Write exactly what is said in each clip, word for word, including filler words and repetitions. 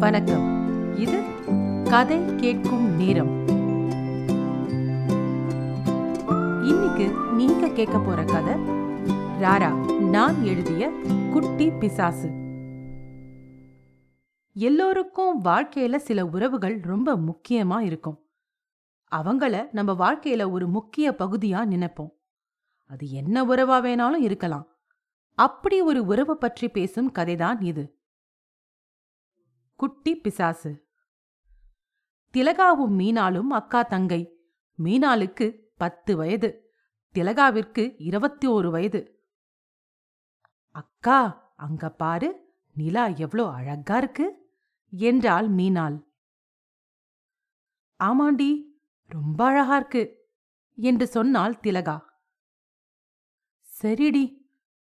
வணக்கம். இது கதை கேட்கும் நேரம். இன்னைக்கு நீங்க கேட்க போற கதை ராரா, நான் எழுதிய குட்டி பிசாசு. எல்லோருக்கும் வாழ்க்கையில சில உறவுகள் ரொம்ப முக்கியமா இருக்கும். அவங்கள நம்ம வாழ்க்கையில ஒரு முக்கிய பகுதியா நினைப்போம். அது என்ன உறவா வேணாலும் இருக்கலாம். அப்படி ஒரு உறவு பற்றி பேசும் கதைதான் இது, குட்டி பிசாசு. திலகாவும் மீனாலும் அக்கா தங்கை. மீனாலுக்கு பத்து வயது, திலகாவிற்கு இருபத்தி ஒரு வயது. அக்கா, அங்க பாரு, நிலா எவ்வளோ அழகா இருக்கு என்றாள் மீனாள். ஆமாண்டி, ரொம்ப அழகா இருக்கு என்று சொன்னாள் திலகா. சரிடி,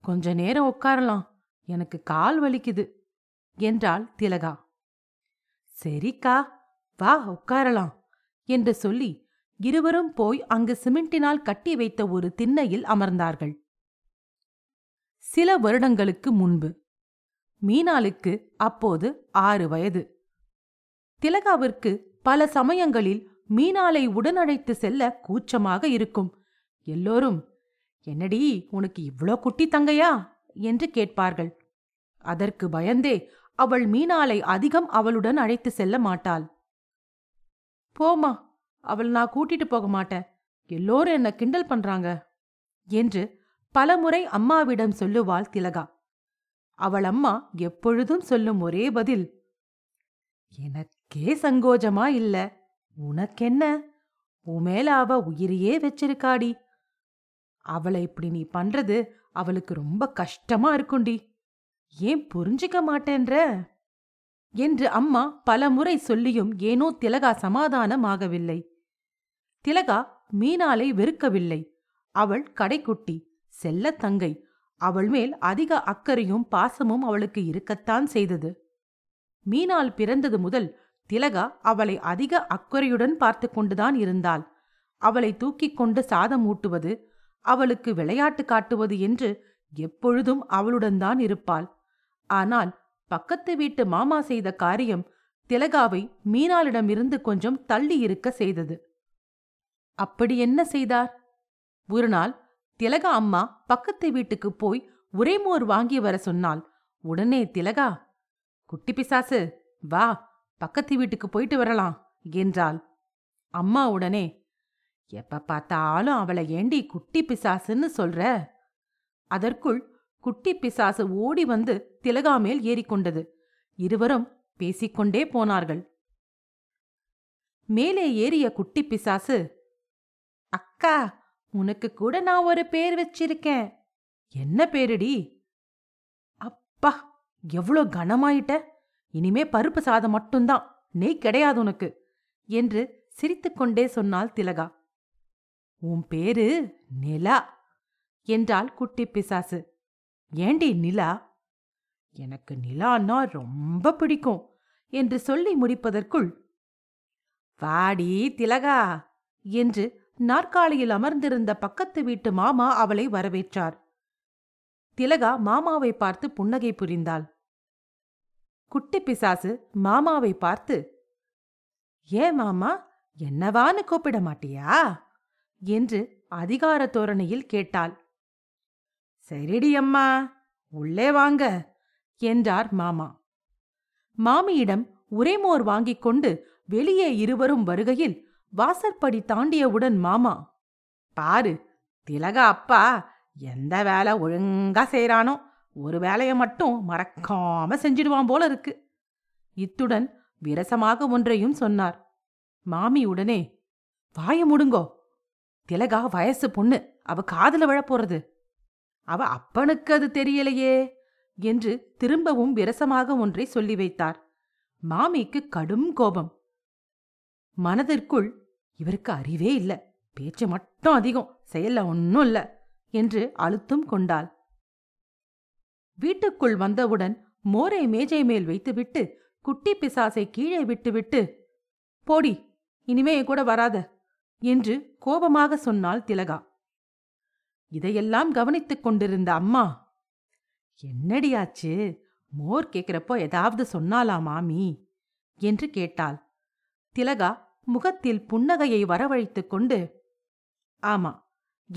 கொஞ்ச நேரம் உட்காரலாம், எனக்கு கால் வலிக்குது என்றாள் திலகா. சரிக்கா, வா உட்காரலாம் என்று சொல்லி இருவரும் போய் அங்கு சிமெண்டினால் கட்டி வைத்த ஒரு திண்ணையில் அமர்ந்தார்கள். சில வருடங்களுக்கு முன்பு மீனாளுக்கு அப்போது ஆறு வயது. திலகாவிற்கு பல சமயங்களில் மீனாளை உடனழைத்து செல்ல கூச்சமாக இருக்கும். எல்லோரும், என்னடி உனக்கு இவ்ளோ குட்டி தங்கையா என்று கேட்பார்கள். அதற்கு பயந்தே அவள் மீனாளை அதிகம் அவளுடன் அழைத்து செல்ல மாட்டாள். போமா, அவள் நான் கூட்டிட்டு போக மாட்டேன், எல்லோரும் என்ன கிண்டல் பண்றாங்க என்று பலமுறை அம்மாவிடம் சொல்லுவாள் திலகா. அவள் அம்மா எப்பொழுதும் சொல்லும் ஒரே பதில், எனக்கே சங்கோஜமா இல்ல, உனக்கென்ன, உமேல அவ உயிரையே வச்சிருக்காடி, அவளை இப்படி நீ பண்றது அவளுக்கு ரொம்ப கஷ்டமா இருக்குண்டி, ஏன் புரிஞ்சிக்க மாட்டேன்ற என்று அம்மா பலமுறை சொல்லியும் ஏனோ திலகா சமாதானமாகவில்லை. திலகா மீனாளை வெறுக்கவில்லை. அவள் கடைக்குட்டி, செல்ல தங்கை. அவள் மேல் அதிக அக்கறையும் பாசமும் அவளுக்கு இருக்கத்தான் செய்தது. மீனாள் பிறந்தது முதல் திலகா அவளை அதிக அக்கறையுடன் பார்த்து கொண்டுதான் இருந்தாள். அவளை தூக்கிக் கொண்டு சாதம் ஊட்டுவது, அவளுக்கு விளையாட்டு காட்டுவது என்று எப்பொழுதும் அவளுடன் தான் இருப்பாள். ஆனால் பக்கத்து வீட்டு மாமா செய்த காரியம் திலகாவை மீனாளிடமிருந்து கொஞ்சம் தள்ளி இருக்க செய்தது. அப்படி என்ன செய்தார்? ஒரு நாள் திலகா அம்மா பக்கத்து வீட்டுக்கு போய் உரைமோர் வாங்கி வர சொன்னாள். உடனே திலகா, குட்டி பிசாசு வா, பக்கத்து வீட்டுக்கு போயிட்டு வரலாம் என்றாள். அம்மா உடனே, எப்ப பார்த்தாலும் அவளை ஏண்டி குட்டி பிசாசுன்னு சொல்ற? அதற்குள் குட்டி பிசாசு ஓடி வந்து திலகா மேல் ஏறிக்கொண்டது. இருவரும் பேசிக்கொண்டே போனார்கள். மேலே ஏறிய குட்டி பிசாசு, அக்கா, உனக்கு கூட நான் ஒரு பேர் வச்சிருக்கேன், என்ன பேருடி? அப்பா, எவ்வளோ கனமாயிட்ட, இனிமே பருப்பு சாதம் மட்டும்தான், நெய் கிடையாது உனக்கு என்று சிரித்துக்கொண்டே சொன்னாள் திலகா. உன் பேரு நிலா என்றாள் குட்டி பிசாசு. ஏண்டி நிலா? எனக்கு நிலான்னா ரொம்ப பிடிக்கும் என்று சொல்லி முடிப்பதற்குள், வாடி திலகா என்று நாற்காலியில் அமர்ந்திருந்த பக்கத்து வீட்டு மாமா அவளை வரவேற்றார். திலகா மாமாவை பார்த்து புன்னகை புரிந்தாள். குட்டி பிசாசு மாமாவை பார்த்து, ஏ மாமா, என்னவான்னு கூப்பிட மாட்டியா என்று அதிகார தோரணையில் கேட்டாள். சரிடி அம்மா, உள்ளே வாங்க என்றார் மாமா. மாமியிடம் உரைமோர் வாங்கிக் கொண்டு வெளியே இருவரும் வருகையில் வாசற்படி தாண்டியவுடன் மாமா, பாரு திலகா அப்பா எந்த வேலை ஒழுங்கா செய்றானோ, ஒரு வேலையை மட்டும் மறக்காம செஞ்சிடுவான் போல இருக்கு. இத்துடன் விரசமாக ஒன்றையும் சொன்னார். மாமி உடனே, வாய முடுங்கோ, திலகா வயசு பொண்ணு, அவ காதுல விழப்போறது, அவ அப்பனுக்கு அது தெரியலையே என்று திரும்பவும் விரசமாக ஒன்றை சொல்லி வைத்தார். மாமிக்கு கடும் கோபம். மனதிற்குள், இவருக்கு அறிவே இல்ல, பேச்சு மட்டும் அதிகம், செயல்ல ஒன்னும் இல்ல என்று அழுத்தம் கொண்டாள். வீட்டுக்குள் வந்தவுடன் மோரை மேஜை மேல் வைத்துவிட்டு குட்டி பிசாசை கீழே விட்டுவிட்டு, போடி, இனிமே கூட வராத என்று கோபமாக சொன்னாள் திலகா. இதையெல்லாம் கவனித்துக் கொண்டிருந்த அம்மா, என்னடியாச்சு, மோர் கேட்கிறப்போ ஏதாவது சொன்னாலா மாமி என்று கேட்டாள். திலகா முகத்தில் புன்னகையை வரவழைத்துக் கொண்டு, ஆமா,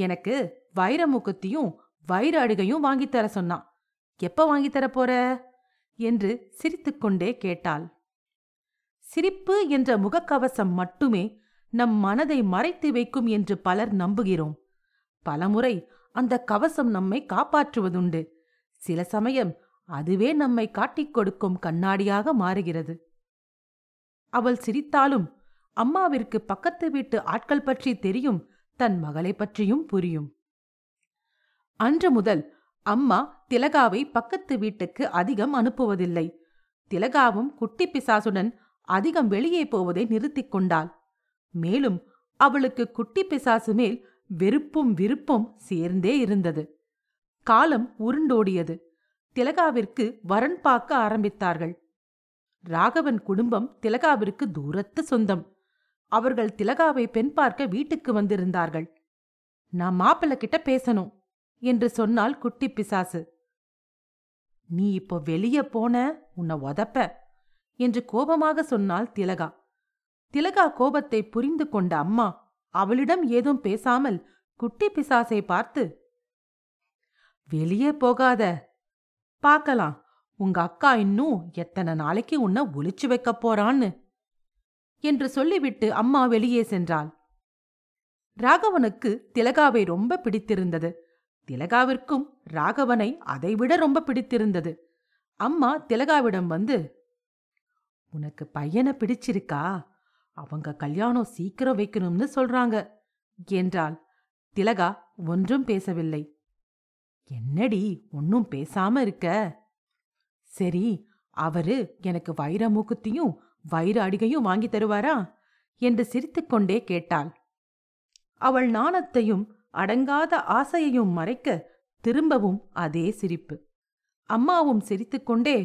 எனக்கு வைர முக்குத்தியும் வைர அடுகையும் வாங்கித்தர சொன்னான். எப்ப வாங்கித்தரப்போற என்று சிரித்துக்கொண்டே கேட்டாள். சிரிப்பு என்ற முகக்கவசம் மட்டுமே நம் மனதை மறைத்து வைக்கும் என்று பலர் நம்புகிறோம். பலமுறை அந்த கவசம் நம்மை காப்பாற்றுவதுண்டு. சில சமயம் அதுவே நம்மை காட்டிக் கொடுக்கும் கண்ணாடியாக மாறுகிறது. அவள் சிரித்தாலும் அம்மாவிற்கு பக்கத்து வீட்டு ஆட்கள் பற்றி தெரியும், தன் மகளை பற்றியும் புரியும். அன்று முதல் அம்மா திலகாவை பக்கத்து வீட்டுக்கு அதிகம் அனுப்புவதில்லை. திலகாவும் குட்டி பிசாசுடன் அதிகம் வெளியே போவதை நிறுத்திக் கொண்டாள். மேலும் அவளுக்கு குட்டி பிசாசு மேல் வெறுப்பும் விருப்பும் சேர்ந்தே இருந்தது. காலம் உருண்டோடியது. திலகாவிற்கு வரன் பார்க்க ஆரம்பித்தார்கள். ராகவன் குடும்பம் திலகாவிற்கு தூரத்து சொந்தம். அவர்கள் திலகாவை பெண் பார்க்க வீட்டுக்கு வந்திருந்தார்கள். நான் மாப்பிள்ளை கிட்ட பேசணும் என்று சொன்னால் குட்டி பிசாசு, நீ இப்போ வெளியே போன, உன்னை உதப்ப என்று கோபமாக சொன்னாள் திலகா. திலகா கோபத்தை புரிந்து கொண்ட அம்மா அவளிடம் ஏதும் பேசாமல் குட்டி பிசாசை பார்த்து, வெளியே போகாத, பார்க்கலாம் உங்க அக்கா இன்னும் எத்தனை நாளைக்கு உன்னை ஒளிச்சு வைக்க போறான்னு என்று சொல்லிவிட்டு அம்மா வெளியே சென்றாள். ராகவனுக்கு திலகாவை ரொம்ப பிடித்திருந்தது. திலகாவிற்கும் ராகவனை அதைவிட ரொம்ப பிடித்திருந்தது. அம்மா திலகாவிடம் வந்து, உனக்கு பையனை பிடிச்சிருக்கா? அவங்க கல்யாணம் சீக்கிரம் வைக்கணும்னு சொல்றாங்க என்றாள். திலகா ஒன்றும் பேசவில்லை. என்னடி ஒன்னும் பேசாம இருக்க? சரி, அவரு எனக்கு வைர மூக்குத்தியும் வைர அடிகையும் வாங்கி தருவாரா என்று சிரித்துக்கொண்டே கேட்டாள். அவள் நாணத்தையும் அடங்காத ஆசையையும் மறைக்க திரும்பவும் அதே சிரிப்பு. அம்மாவும் சிரித்துக்கொண்டே,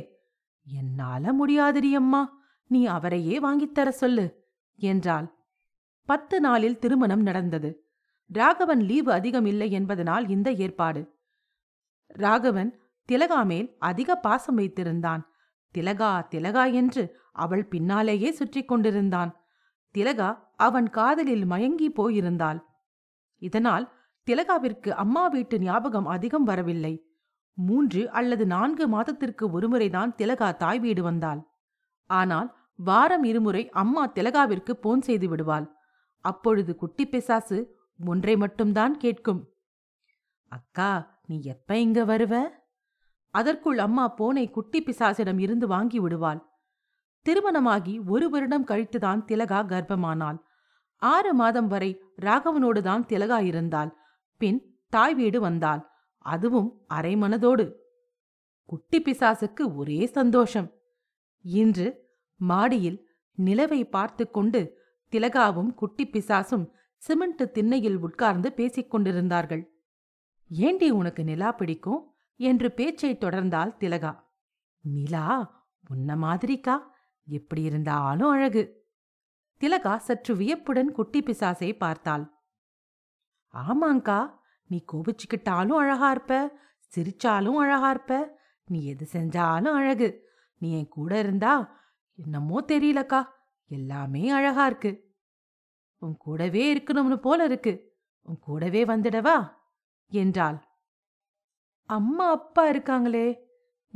என்னால முடியாதுடி அம்மா, நீ அவரையே வாங்கித்தர சொல்லு என்றாள். பத்து நாளில் திருமணம் நடந்தது. ராகவன் லீவு அதிகம் இல்லை என்பதனால் இந்த ஏற்பாடு. ராகவன் திலகா மேல் அதிக பாசம் வைத்திருந்தான். திலகா திலகா என்று அவள் பின்னாலேயே சுற்றி கொண்டிருந்தான். திலகா அவன் காதலில் மயங்கி போயிருந்தாள். இதனால் திலகாவிற்கு அம்மா வீட்டு ஞாபகம் அதிகம் வரவில்லை. மூன்று அல்லது நான்கு மாதத்திற்கு ஒருமுறைதான் திலகா தாய் வீடு வந்தாள். ஆனால் வாரம் இருமுறை அம்மா திலகாவிற்கு போன் செய்து விடுவாள். அப்பொழுது குட்டி பிசாசு ஒன்றை மட்டும்தான் கேட்கும், அக்கா நீ எப்ப இங்க வருவ? அதற்குள் அம்மா போனை குட்டி பிசாசிடம் இருந்து வாங்கி விடுவாள். திருமணமாகி ஒரு வருடம் கழித்துதான் திலகா கர்ப்பமானாள். ஆறு மாதம் வரை ராகவனோடுதான் திலகா இருந்தாள். பின் தாய் வீடு வந்தாள். அதுவும் அரைமனதோடு. குட்டி பிசாசுக்கு ஒரே சந்தோஷம். இன்று மாடியில் நிலவை பார்த்து கொண்டு திலகாவும் குட்டி பிசாசும் சிமெண்ட் திண்ணையில் உட்கார்ந்து பேசிக் கொண்டிருந்தார்கள். ஏண்டி உனக்கு நிலா பிடிக்கும் என்று பேச்சை தொடர்ந்தாள் திலகா. நிலா உன்ன மாதிரிக்கா, எப்படி இருந்தாலும் அழகு. திலகா சற்று வியப்புடன் குட்டி பிசாசை பார்த்தாள். ஆமாங்கா, நீ கோபிச்சுக்கிட்டாலும் அழகா இருப்ப, சிரிச்சாலும் அழகா இருப்ப, நீ எது செஞ்சாலும் அழகு. நீ என் கூட இருந்தா என்னமோ தெரியலக்கா, எல்லாமே அழகா இருக்கு. உன் கூடவே இருக்கணும்னு போல இருக்கு. உன் கூடவே வந்துடவா என்றாள். அம்மா அப்பா இருக்காங்களே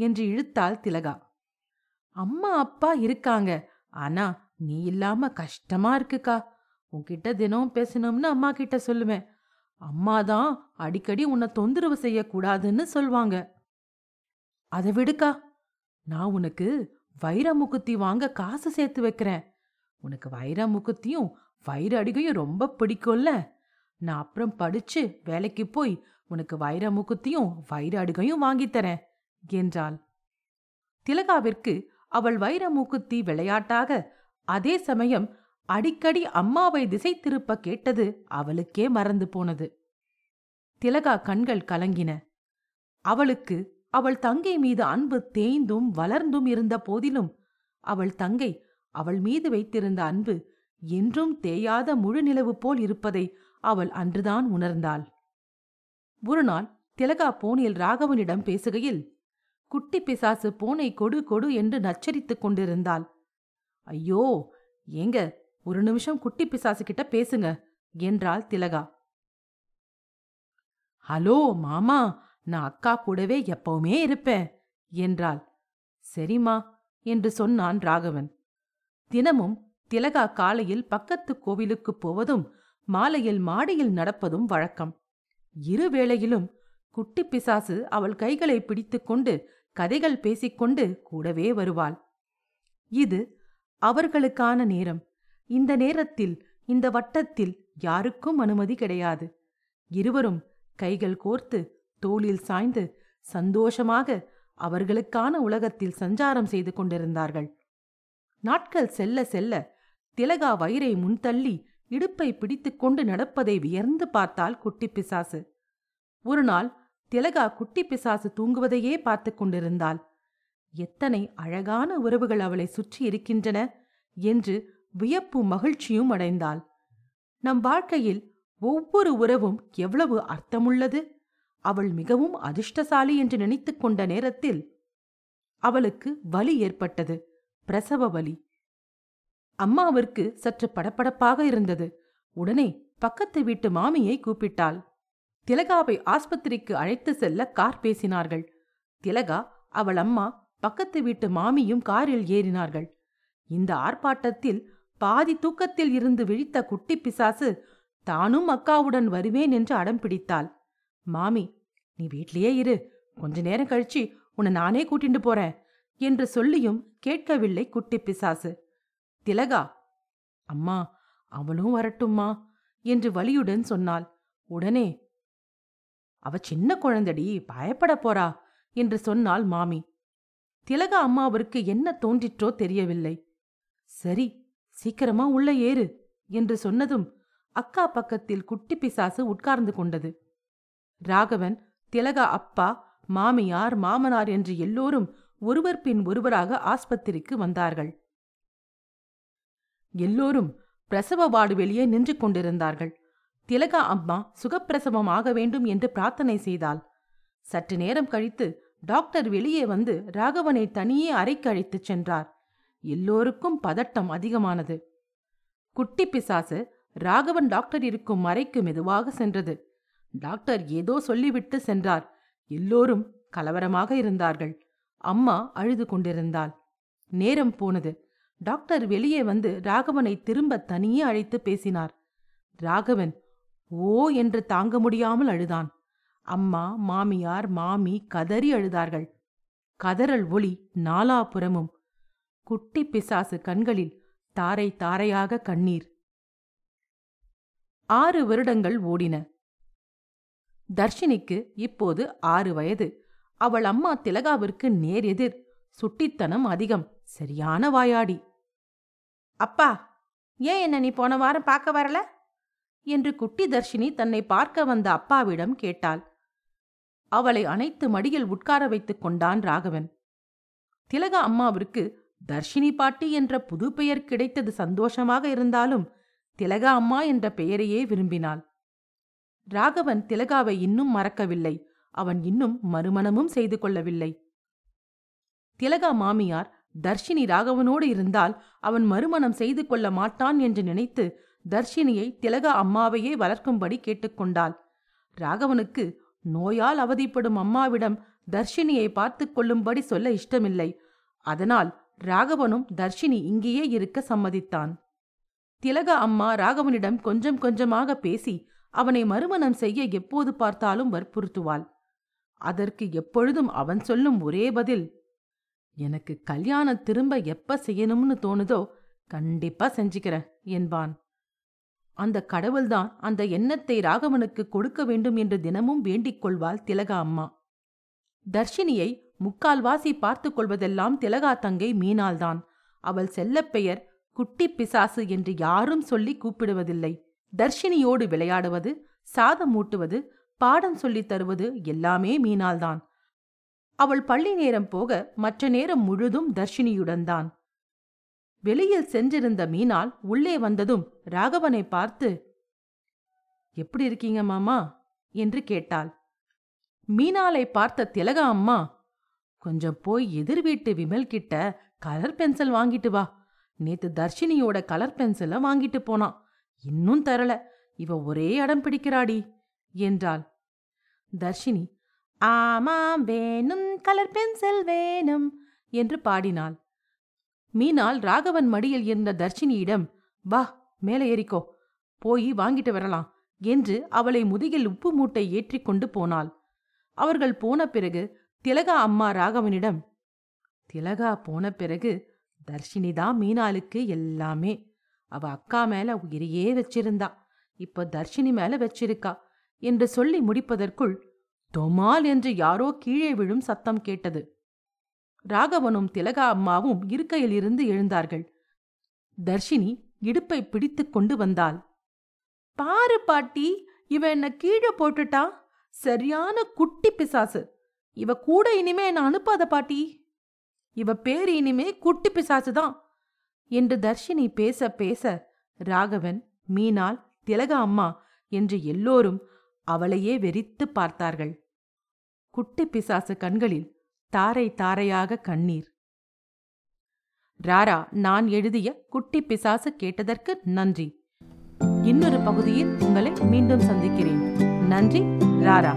என்று இழுத்தாள் திலகா. அம்மா அப்பா இருக்காங்க, ஆனா நீ இல்லாம கஷ்டமா இருக்குக்கா. உன்கிட்ட தினம் பேசணும்னு அம்மா கிட்ட சொல்லுவேன். அம்மாதான் அடிக்கடி உன்னை தொந்தரவு செய்யக்கூடாதுன்னு சொல்வாங்க. அதை விடுக்கா, நான் உனக்கு வைர முக்குத்தி வாங்க காசு சேர்த்து வைக்கிறேன். உனக்கு வைர முக்குத்தியும் வைர அடிகையும் ரொம்ப பிடிக்கும்ல. நான் அப்புறம் படிச்சு வேலைக்கு போய் உனக்கு வைர முக்குத்தியும் வைர அடிகையும் வாங்கித்தரேன் என்றாள். திலகாவிற்கு அவள் வைர மூக்குத்தி விளையாட்டாக, அதே சமயம் அடிக்கடி அம்மாவை திசை திருப்ப கேட்டது அவளுக்கே மறந்து போனது. திலகா கண்கள் கலங்கின. அவளுக்கு அவள் தங்கை மீது அன்பு தேய்ந்தும் வளர்ந்தும் இருந்த போதிலும் அவள் தங்கை அவள் மீது வைத்திருந்த அன்பு என்றும் தேயாத முழு நிலவு போல் இருப்பதை அவள் அன்றுதான் உணர்ந்தாள். ஒருநாள் திலகா போனில் ராகவனிடம் பேசுகையில், குட்டி பிசாசு போனை கொடு கொடு என்று நச்சரித்துக் கொண்டிருந்தாள். ஐயோ, ஏங்க ஒரு நிமிஷம் குட்டி பிசாசு கிட்ட பேசுங்க என்றாள் திலகா. ஹலோ மாமா, நான் அக்கா கூடவே எப்பவுமே இருப்பேன் என்றாள். சரிம்மா என்று சொன்னான் ராகவன். தினமும் திலகா காலையில் பக்கத்து கோவிலுக்கு போவதும் மாலையில் மாடியில் நடப்பதும் வழக்கம். இருவேளையிலும் குட்டி பிசாசு அவள் கைகளை பிடித்து கொண்டு கதைகள் பேசிக்கொண்டு கூடவே வருவாள். இது அவர்களுக்கான நேரம். இந்த நேரத்தில் இந்த வட்டத்தில் யாருக்கும் அனுமதி கிடையாது. இருவரும் கைகள் கோர்த்து தோளில் சாய்ந்து சந்தோஷமாக அவர்களுக்கான உலகத்தில் சஞ்சாரம் செய்து கொண்டிருந்தார்கள். நாட்கள் செல்ல செல்ல திலகா வயிறை முன்தள்ளி இடுப்பை பிடித்து கொண்டு நடப்பதை வியர்ந்து பார்த்தாள் குட்டி பிசாசு. ஒரு நாள் திலகா குட்டி பிசாசு தூங்குவதையே பார்த்து கொண்டிருந்தாள். எத்தனை அழகான உறவுகள் அவளை சுற்றி இருக்கின்றன என்று வியப்பு மகிழ்ச்சியும் அடைந்தாள். நம் வாழ்க்கையில் ஒவ்வொரு உறவும் எவ்வளவு அர்த்தமுள்ளது, அவள் மிகவும் அதிர்ஷ்டசாலி என்று நினைத்து கொண்ட நேரத்தில் அவளுக்கு வலி ஏற்பட்டது. பிரசவ வலி. அம்மாவிற்கு சற்று படபடப்பாக இருந்தது. உடனே பக்கத்து வீட்டு மாமியை கூப்பிட்டாள். திலகாவை ஆஸ்பத்திரிக்கு அழைத்து செல்ல கார் பேசினார்கள். திலகா, அவள் அம்மா, பக்கத்து வீட்டு மாமியும் காரில் ஏறினார்கள். இந்த ஆர்ப்பாட்டத்தில் பாதி தூக்கத்தில் இருந்து விழித்த குட்டி பிசாசு தானும் அக்காவுடன் வருவேன் என்று அடம் பிடித்தாள். மாமி, நீ வீட்லேயே இரு, கொஞ்ச நேரம் கழிச்சு உன்னை நானே கூட்டிட்டு போறேன் என்று சொல்லியும் கேட்கவில்லை குட்டி பிசாசு. திலகா, அம்மா அவளும் வரட்டும்மா என்று வலியுடன் சொன்னாள். உடனே, அவ சின்ன குழந்தடி, பயப்பட போறா என்று சொன்னாள் மாமி. திலகா அம்மாவிற்கு என்ன தோன்றிற்றோ தெரியவில்லை. சரி, சீக்கிரமா உள்ள ஏறு என்று சொன்னதும் அக்கா பக்கத்தில் குட்டி பிசாசு உட்கார்ந்து கொண்டது. ராகவன், திலகா அப்பா, மாமியார், மாமனார் என்று எல்லோரும் ஒருவர் பின் ஒருவராக ஆஸ்பத்திரிக்கு வந்தார்கள். எல்லோரும் பிரசவ வார்டு வெளியே நின்று கொண்டிருந்தார்கள். திலகா அம்மா சுகப்பிரசவம் ஆக வேண்டும் என்று பிரார்த்தனை செய்தாள். சற்று நேரம் கழித்து டாக்டர் வெளியே வந்து ராகவனை தனியே அறைக்கு அழைத்துச் சென்றார். எல்லோருக்கும் பதட்டம் அதிகமானது. குட்டி பிசாசு ராகவன் டாக்டர் இருக்கும் அறைக்கு மெதுவாக சென்றது. டாக்டர் ஏதோ சொல்லிவிட்டு சென்றார். எல்லோரும் கலவரமாக இருந்தார்கள். அம்மா அழுது கொண்டிருந்தாள். நேரம் போனது. டாக்டர் வெளியே வந்து ராகவனை திரும்ப தனியே அழைத்து பேசினார். ராகவன் ஓ என்று தாங்க முடியாமல் அழுதான். அம்மா, மாமியார், மாமி கதறி அழுதார்கள். கதறல் ஒளி நாலாபுறமும். குட்டி பிசாசு கண்களில் தாரை தாரையாக கண்ணீர். ஆறு வருடங்கள் ஓடின. தர்ஷினிக்கு இப்போது ஆறு வயது. அவள் அம்மா திலகாவிற்கு நேர் எதிர். சுட்டித்தனம் அதிகம், சரியான வாயாடி. அப்பா, ஏன் என்ன நீ போன வாரம் பார்க்க வரல என்று குட்டி தர்ஷினி தன்னை பார்க்க வந்த அப்பாவிடம் கேட்டாள். அவளை அணைத்து மடியில் உட்கார வைத்துக் கொண்டான் ராகவன். திலகா அம்மாவிற்கு தர்ஷினி பாட்டி என்ற புது பெயர் கிடைத்தது சந்தோஷமாக இருந்தாலும் திலகா அம்மா என்ற பெயரையே விரும்பினாள். ராகவன் திலகாவை இன்னும் மறக்கவில்லை. அவன் இன்னும் மறுமணமும் செய்து கொள்ளவில்லை. திலகா மாமியார் தர்ஷினி ராகவனோடு இருந்தால் அவன் மறுமணம் செய்து கொள்ள மாட்டான் என்று நினைத்து தர்ஷினியை திலகா அம்மாவையே வளர்க்கும்படி கேட்டுக்கொண்டாள். ராகவனுக்கு நோயால் அவதிப்படும் அம்மாவிடம் தர்ஷினியை பார்த்து கொள்ளும்படி சொல்ல இஷ்டமில்லை. அதனால் ராகவனும் தர்ஷினி இங்கேயே இருக்க சம்மதித்தான். திலகா அம்மா ராகவனிடம் கொஞ்சம் கொஞ்சமாக பேசி அவனை மறுமணம் செய்ய எப்போது பார்த்தாலும் வற்புறுத்துவாள். அதற்கு எப்பொழுதும் அவன் சொல்லும் ஒரே பதில், எனக்கு கல்யாணம் திரும்ப எப்ப செய்யணும்னு தோணுதோ கண்டிப்பா செஞ்சுக்கிறேன் என்பான். அந்த கடவுள்தான் அந்த எண்ணத்தை ராகவனுக்கு கொடுக்க வேண்டும் என்று தினமும் வேண்டிக் கொள்வாள் திலகா அம்மா. தர்ஷினியை முக்கால்வாசி பார்த்து கொள்வதெல்லாம் திலகா தங்கை மீனால்தான். அவள் செல்லப்பெயர் குட்டி பிசாசு என்று யாரும் சொல்லி கூப்பிடுவதில்லை. தர்ஷினியோடு விளையாடுவது, சாதம் ஊட்டுவது, பாடம் சொல்லித் தருவது எல்லாமே மீனால்தான். அவள் பள்ளி நேரம் போக மற்ற நேரம் முழுதும் தர்ஷினியுடன் தான். வெளியில் சென்றிருந்த மீனால் உள்ளே வந்ததும் ராகவனை பார்த்து, எப்படி இருக்கீங்க மாமா என்று கேட்டாள். மீனாலை பார்த்த திலகா அம்மா, கொஞ்சம் போய் எதிர் வீட்டு விமல் கிட்ட கலர் பென்சில் வாங்கிட்டு வா நேத்து தர்ஷினியோட கலர் பென்சிலை வாங்கிட்டு போனான், இன்னும் தரல, இவ ஒரே அடம் பிடிக்கிறாடி என்றாள். தர்ஷினி ஆமாம் வேணும், கலர் பென்சில் வேணும் என்று பாடினாள். மீனால் ராகவன் மடியில் இருந்த தர்ஷினியிடம், வா மேலே ஏறிக்கோ, போய் வாங்கிட்டு வரலாம் என்று அவளை முதுகில் உப்பு மூட்டை ஏற்றி கொண்டு போனாள். அவர்கள் போன பிறகு திலகா அம்மா ராகவனிடம், திலகா போன பிறகு தர்ஷினிதான் மீனாளுக்கு எல்லாமே. அவ அக்கா மேல உயிரையே வச்சிருந்தா, இப்ப தர்ஷினி மேல வச்சிருக்கா என்று சொல்லி முடிப்பதற்குள் தொமால் என்று யாரோ கீழே விழும் சத்தம் கேட்டது. ராகவனும் திலகா அம்மாவும் இருக்கையில் இருந்து எழுந்தார்கள். தர்ஷினி இடுப்பை பிடித்து கொண்டு வந்தாள். பாரு பாட்டி, இவ என்ன கீழே போட்டுட்டா, சரியான குட்டி பிசாசு, இவ கூட இனிமே என்ன அனுப்பாத பாட்டி, இவ பேர் இனிமே குட்டி பிசாசுதான் என்று தர்ஷினி பேச பேச ராகவன், மீனால், திலகா அம்மா என்று எல்லோரும் அவளையே வெறித்து பார்த்தார்கள். குட்டி பிசாசு கண்களில் தாரை தாரையாக கண்ணீர். ராரா நான் எழுதிய குட்டி பிசாசு கேட்டதற்கு நன்றி. இன்னொரு பகுதியில் உங்களை மீண்டும் சந்திக்கிறேன். நன்றி ராரா.